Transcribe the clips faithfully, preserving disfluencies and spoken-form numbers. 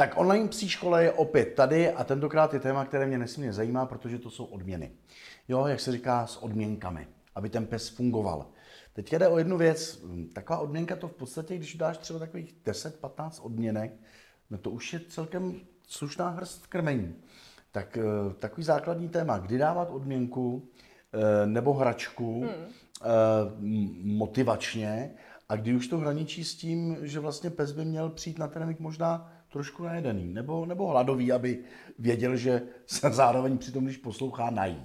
Tak online psí škola je opět tady a tentokrát je téma, které mě nesmírně zajímá, protože to jsou odměny. Jo, jak se říká, s odměnkami, aby ten pes fungoval. Teď jde o jednu věc, taková odměnka to v podstatě, když dáš třeba takových deset patnáct odměnek, no to už je celkem slušná hrst krmení. Tak takový základní téma, kdy dávat odměnku nebo hračku hmm. motivačně a kdy už to hraničí s tím, že vlastně pes by měl přijít na trénink možná trošku najedený nebo, nebo hladový, aby věděl, že se zároveň přitom, když poslouchá, nají.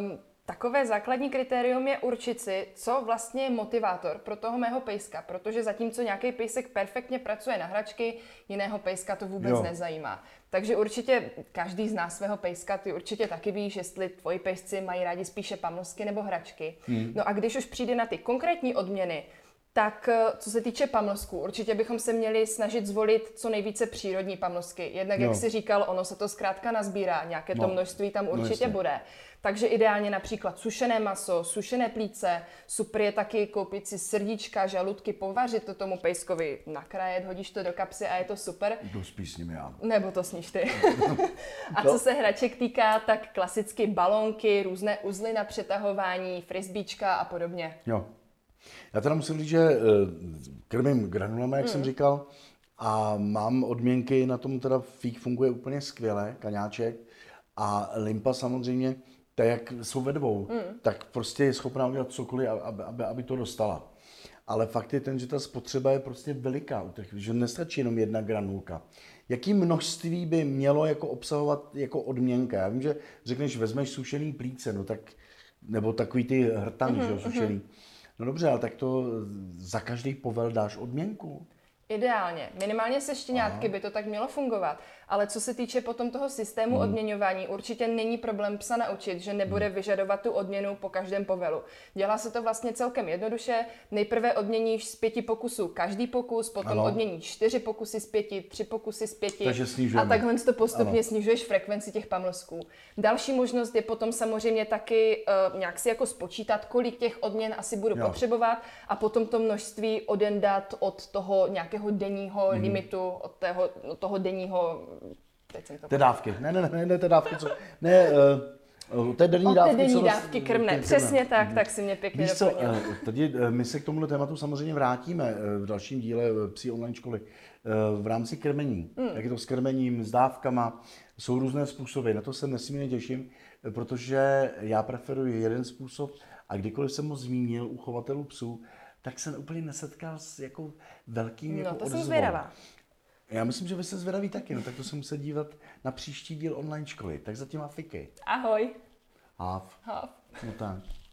Um. Takové základní kritérium je určit si, co vlastně je motivátor pro toho mého pejska, protože zatímco nějaký pejsek perfektně pracuje na hračky, jiného pejska to vůbec jo. nezajímá. Takže určitě každý zná svého pejska, ty určitě taky víš, jestli tvoji pejsci mají rádi spíše pamlsky nebo hračky. Hmm. No a když už přijde na ty konkrétní odměny, tak co se týče pamlsků, určitě bychom se měli snažit zvolit co nejvíce přírodní pamlsky. Jednak, no. jak jsi říkal, ono se to zkrátka nazbírá, nějaké no. to množství tam určitě no, bude. Takže ideálně například sušené maso, sušené plíce, super je taky koupit si srdíčka, žaludky, povařit to tomu pejskovi, nakrajet, hodíš to do kapsy a je to super. To spíš s ním já. Nebo to sníš ty. A co se hraček týká, tak klasicky balónky, různé uzly na přetahování, frisbíčka a podobně. Jo. Já teda musím říct, že krmím granulama, jak mm. jsem říkal, a mám odměnky, na tom teda fík funguje úplně skvěle, kaňáček a limpa samozřejmě, tak jak jsou ve dvou, mm. tak prostě je schopná udělat cokoliv, aby, aby, aby to dostala. Ale fakt je ten, že ta spotřeba je prostě veliká u těch, že nestačí jenom jedna granulka. Jaký množství by mělo jako obsahovat jako odměnka? Já vím, že řekneš, vezmeš sušený plíce, no tak, nebo takový ty hrtany, mm-hmm, sušený. Mm. No dobře, ale tak to za každý povel dáš odměnku? Ideálně. Minimálně se štěňátky by to tak mělo fungovat. Ale co se týče potom toho systému hmm. odměňování, určitě není problém psa naučit, že nebude hmm. vyžadovat tu odměnu po každém povelu. Dělá se to vlastně celkem jednoduše. Nejprve odměníš z pěti pokusů každý pokus, potom ano. odměníš čtyři pokusy z pěti, tři pokusy z pěti. Takže snižujeme. A takhle to postupně ano. snižuješ frekvenci těch pamlsků. Další možnost je potom samozřejmě taky uh, nějak si jako spočítat, kolik těch odměn asi budu jo. potřebovat a potom to množství odendat od toho nějakého denního hmm. limitu, od tého, toho denního... Teď jsem to... Té dávky. Ne, ne, ne, ne, té dávky, co... Ne, uh, té denní dávky, denní co... dávky krmné. krmné. Přesně tak, tak si mě pěkně doplnil. Tady my se k tomuto tématu samozřejmě vrátíme v dalším díle Psí online školy v rámci krmení. Hmm. Jak je to s krmením, s dávkama, jsou různé způsoby. Na to se nesmírně těším, protože já preferuji jeden způsob a kdykoliv jsem ho zmínil u chovatelů psů, tak jsem úplně nesetkal s jako velkým no, jako to odezvou. Jsem zvědavá. Já myslím, že vy jste zvědaví taky, no tak to se musí dívat na příští díl online školy. Tak zatím afiky. Ahoj. Hav. Hav. No tak.